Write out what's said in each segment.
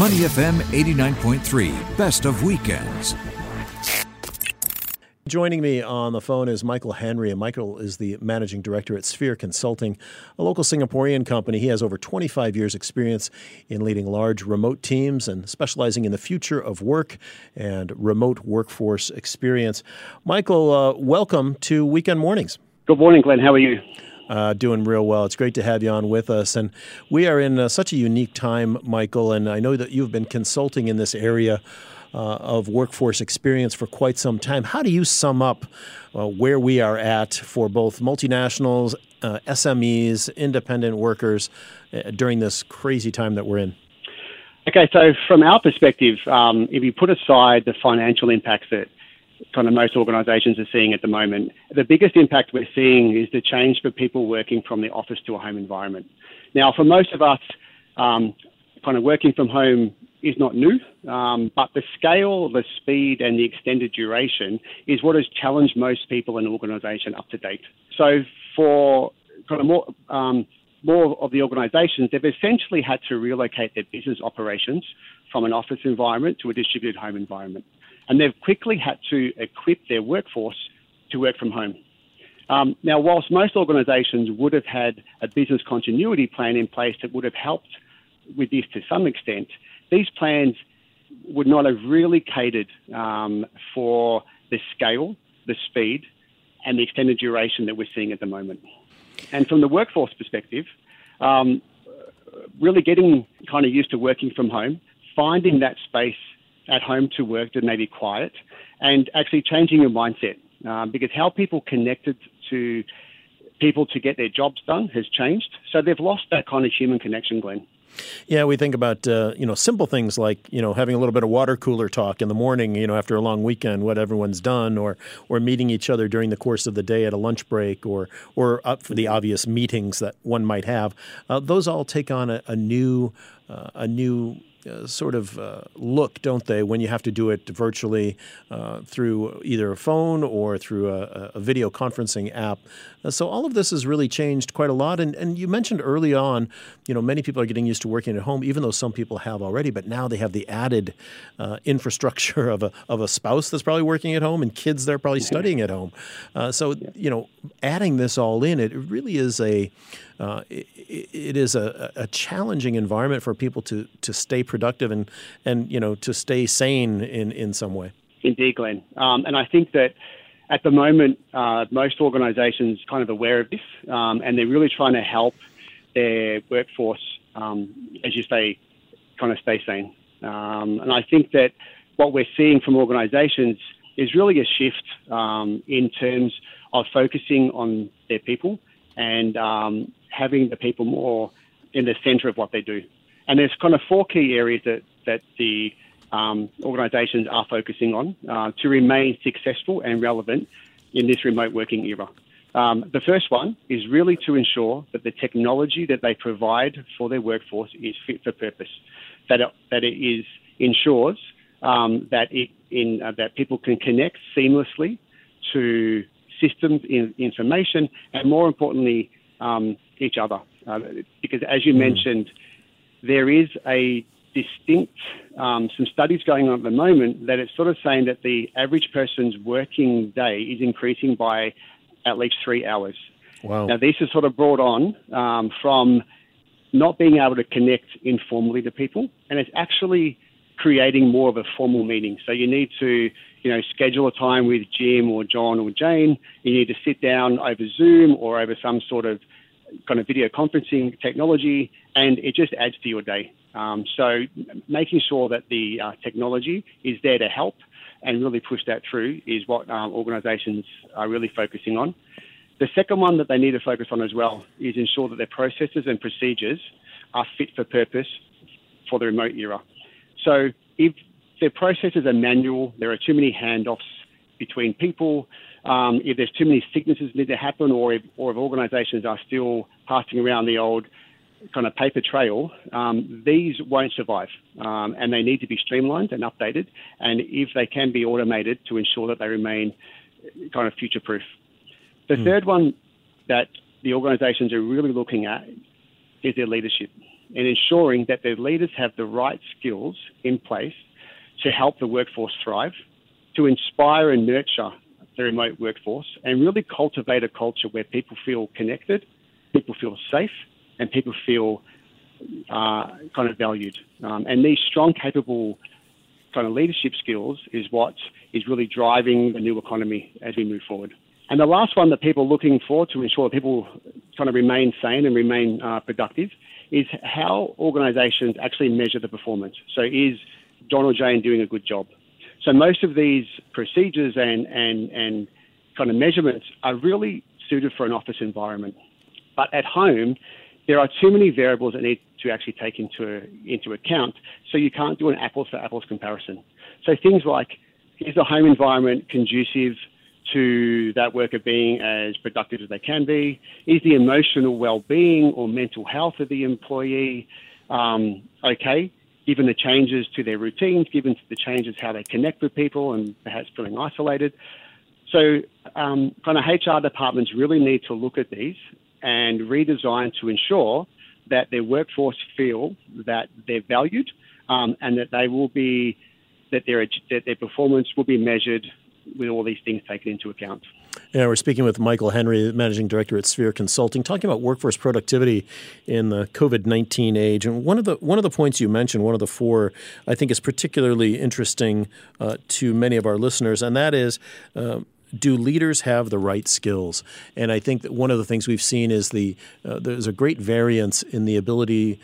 Money FM 89.3, best of weekends. Joining me on the phone is Michael Henry, and Michael is the managing director at Sphere Consulting, a local Singaporean company. He has over 25 years' experience in leading large remote teams and specializing in the future of work and remote workforce experience. Michael, welcome to Weekend Mornings. Good morning, Glenn. How are you? Doing real well. It's great to have you on with us. And we are in such a unique time, Michael, and I know that you've been consulting in this area of workforce experience for quite some time. How do you sum up where we are at for both multinationals, SMEs, independent workers during this crazy time that we're in? Okay, so from our perspective, if you put aside the financial impacts that kind of most organisations are seeing at the moment, the biggest impact we're seeing is the change for people working from the office to a home environment. Now, for most of us, kind of working from home is not new, but the scale, the speed and the extended duration is what has challenged most people in an organisation up to date. So for kind of more of the organisations, they've essentially had to relocate their business operations from an office environment to a distributed home environment. And they've quickly had to equip their workforce to work from home. Now, whilst most organisations would have had a business continuity plan in place that would have helped with this to some extent, these plans would not have really catered for the scale, the speed, and the extended duration that we're seeing at the moment. And from the workforce perspective, really getting kind of used to working from home, finding that space at home to work that may be quiet, and actually changing your mindset because how people connected to people to get their jobs done has changed. So they've lost that kind of human connection, Glenn. Yeah, we think about, simple things like, having a little bit of water cooler talk in the morning, after a long weekend, what everyone's done, or meeting each other during the course of the day at a lunch break or up for the obvious meetings that one might have. Those all take on a new look, don't they, when you have to do it virtually through either a phone or through a video conferencing app. So all of this has really changed quite a lot. And you mentioned early on, many people are getting used to working at home, even though some people have already, but now they have the added infrastructure of a spouse that's probably working at home and kids they're probably studying at home. Adding this all in, it really is a challenging environment for people to stay productive and to stay sane in some way. Indeed, Glenn. And I think that at the moment, most organisations kind of aware of this, and they're really trying to help their workforce, as you say, kind of stay sane. And I think that what we're seeing from organisations is really a shift in terms of focusing on their people and having the people more in the centre of what they do. And there's kind of four key areas that the organisations are focusing on to remain successful and relevant in this remote working era. The first one is really to ensure that the technology that they provide for their workforce is fit for purpose, that people can connect seamlessly to systems, information, and more importantly, each other. Because as you mentioned, there is a distinct, some studies going on at the moment that it's sort of saying that the average person's working day is increasing by at least 3 hours. Wow. Now, this is sort of brought on from not being able to connect informally to people, and it's actually creating more of a formal meeting. So you need to, schedule a time with Jim or John or Jane. You need to sit down over Zoom or over some sort of kind of video conferencing technology, and it just adds to your day. So making sure that the technology is there to help and really push that through is what organisations are really focusing on. The second one that they need to focus on as well is ensure that their processes and procedures are fit for purpose for the remote era. So if their processes are manual, there are too many handoffs between people, if there's too many signatures need to happen, or if organisations are still passing around the old kind of paper trail, these won't survive, and they need to be streamlined and updated, and if they can be automated to ensure that they remain kind of future-proof. The third one that the organisations are really looking at is their leadership. and ensuring that their leaders have the right skills in place to help the workforce thrive, to inspire and nurture the remote workforce, and really cultivate a culture where people feel connected, people feel safe, and people feel kind of valued. And these strong, capable kind of leadership skills is what is really driving the new economy as we move forward. And the last one that people are looking for to ensure people kind of remain sane and remain productive is how organisations actually measure the performance. So is John or Jane doing a good job? So most of these procedures and kind of measurements are really suited for an office environment. But at home, there are too many variables that need to actually take into account, so you can't do an apples-for-apples comparison. So things like, is the home environment conducive to that worker being as productive as they can be? Is the emotional well-being or mental health of the employee okay, given the changes to their routines, given the changes how they connect with people and perhaps feeling isolated? So kind of HR departments really need to look at these and redesign to ensure that their workforce feel that they're valued and that they will be, that their performance will be measured with all these things taken into account. Yeah, we're speaking with Michael Henry, Managing Director at Sphere Consulting, talking about workforce productivity in the COVID-19 age. And one of the points you mentioned, one of the four, I think is particularly interesting to many of our listeners, and that is do leaders have the right skills? And I think that one of the things we've seen is there's a great variance in the ability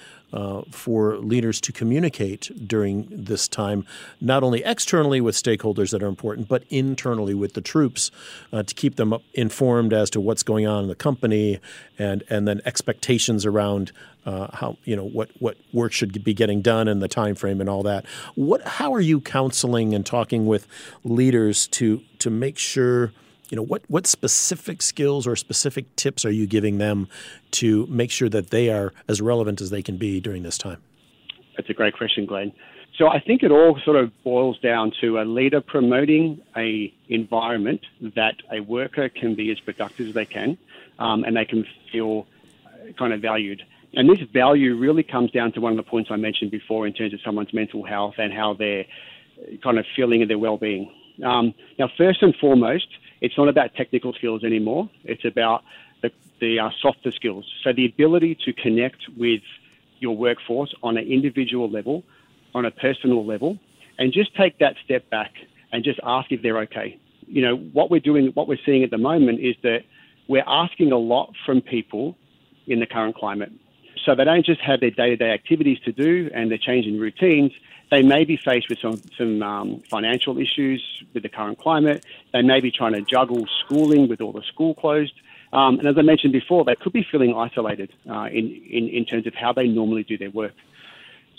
for leaders to communicate during this time, not only externally with stakeholders that are important, but internally with the troops to keep them informed as to what's going on in the company and then expectations around how, you know, what work should be getting done and the time frame and all that. How are you counseling and talking with leaders to make sure, you know, what specific skills or specific tips are you giving them to make sure that they are as relevant as they can be during this time? That's a great question, Glenn. So I think it all sort of boils down to a leader promoting a environment that a worker can be as productive as they can, and they can feel kind of valued. And this value really comes down to one of the points I mentioned before in terms of someone's mental health and how they're kind of feeling and their well-being. Now, first and foremost, it's not about technical skills anymore. It's about the softer skills. So the ability to connect with your workforce on an individual level, on a personal level, and just take that step back and just ask if they're okay. You know, what we're doing, what we're seeing at the moment is that we're asking a lot from people in the current climate. So they don't just have their day-to-day activities to do and they're changing routines. They may be faced with some financial issues with the current climate. They may be trying to juggle schooling with all the school closed. And as I mentioned before, they could be feeling isolated in terms of how they normally do their work.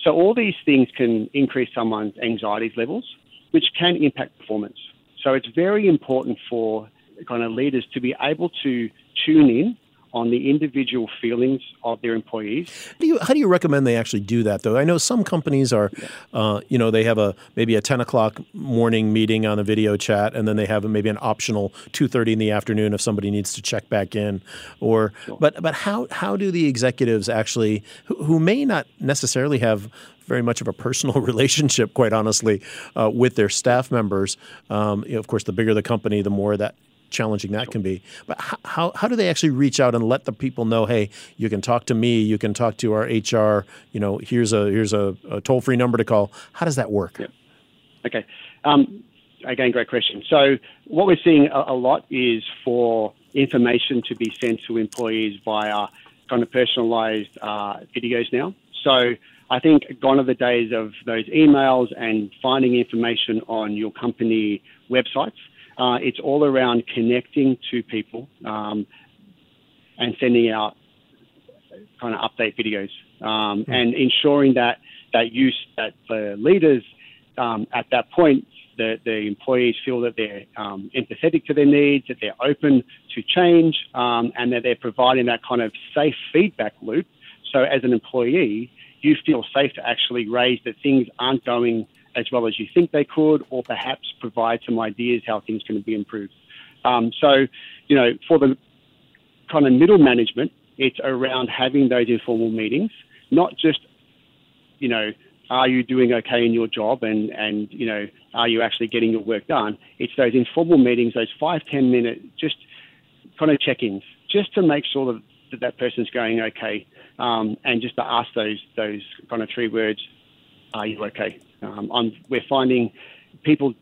So all these things can increase someone's anxiety levels, which can impact performance. So it's very important for kind of leaders to be able to tune in on the individual feelings of their employees. How do you recommend they actually do that, though? I know some companies are, you know, they have maybe a 10 o'clock morning meeting on a video chat, and then they have maybe an optional 2:30 in the afternoon if somebody needs to check back in. Or, sure. But how do the executives actually, who may not necessarily have very much of a personal relationship, quite honestly, with their staff members? You know, of course, the bigger the company, the more that challenging that can be. But how do they actually reach out and let the people know, hey, you can talk to me, you can talk to our HR, you know, here's a toll-free number to call. How does that work? Yep. Okay. Again, great question. So what we're seeing a lot is for information to be sent to employees via kind of personalized videos now. So I think gone are the days of those emails and finding information on your company websites. It's all around connecting to people and sending out kind of update videos and ensuring that the leaders at that point, the employees feel that they're empathetic to their needs, that they're open to change, and that they're providing that kind of safe feedback loop. So as an employee, you feel safe to actually raise that things aren't going as well as you think they could, or perhaps provide some ideas how things can be improved. So, you know, for the kind of middle management, it's around having those informal meetings, not just, you know, are you doing okay in your job and you know, are you actually getting your work done? It's those informal meetings, those 5-10 minute just kind of check-ins, just to make sure that that person's going okay, and just to ask those kind of three words, are you okay? We're finding people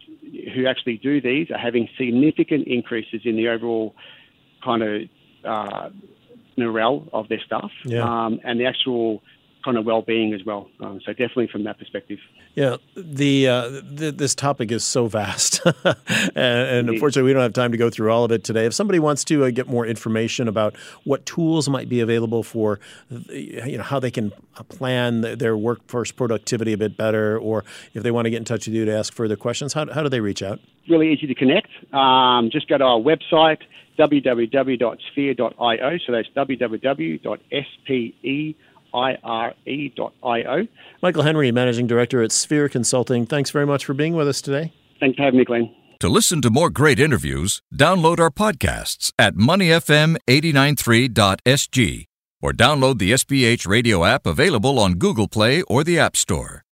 who actually do these are having significant increases in the overall kind of morale of their staff, yeah. And the actual kind of well-being as well. So definitely from that perspective. Yeah, this topic is so vast. and unfortunately, we don't have time to go through all of it today. If somebody wants to get more information about what tools might be available for, you know, how they can plan their workforce productivity a bit better, or if they want to get in touch with you to ask further questions, how do they reach out? Really easy to connect. Just go to our website, www.sphere.io. So that's www.sphere.io. Michael Henry, Managing Director at Sphere Consulting. Thanks very much for being with us today. Thanks for having me, Glenn. To listen to more great interviews, download our podcasts at moneyfm893.sg or download the SPH Radio app available on Google Play or the App Store.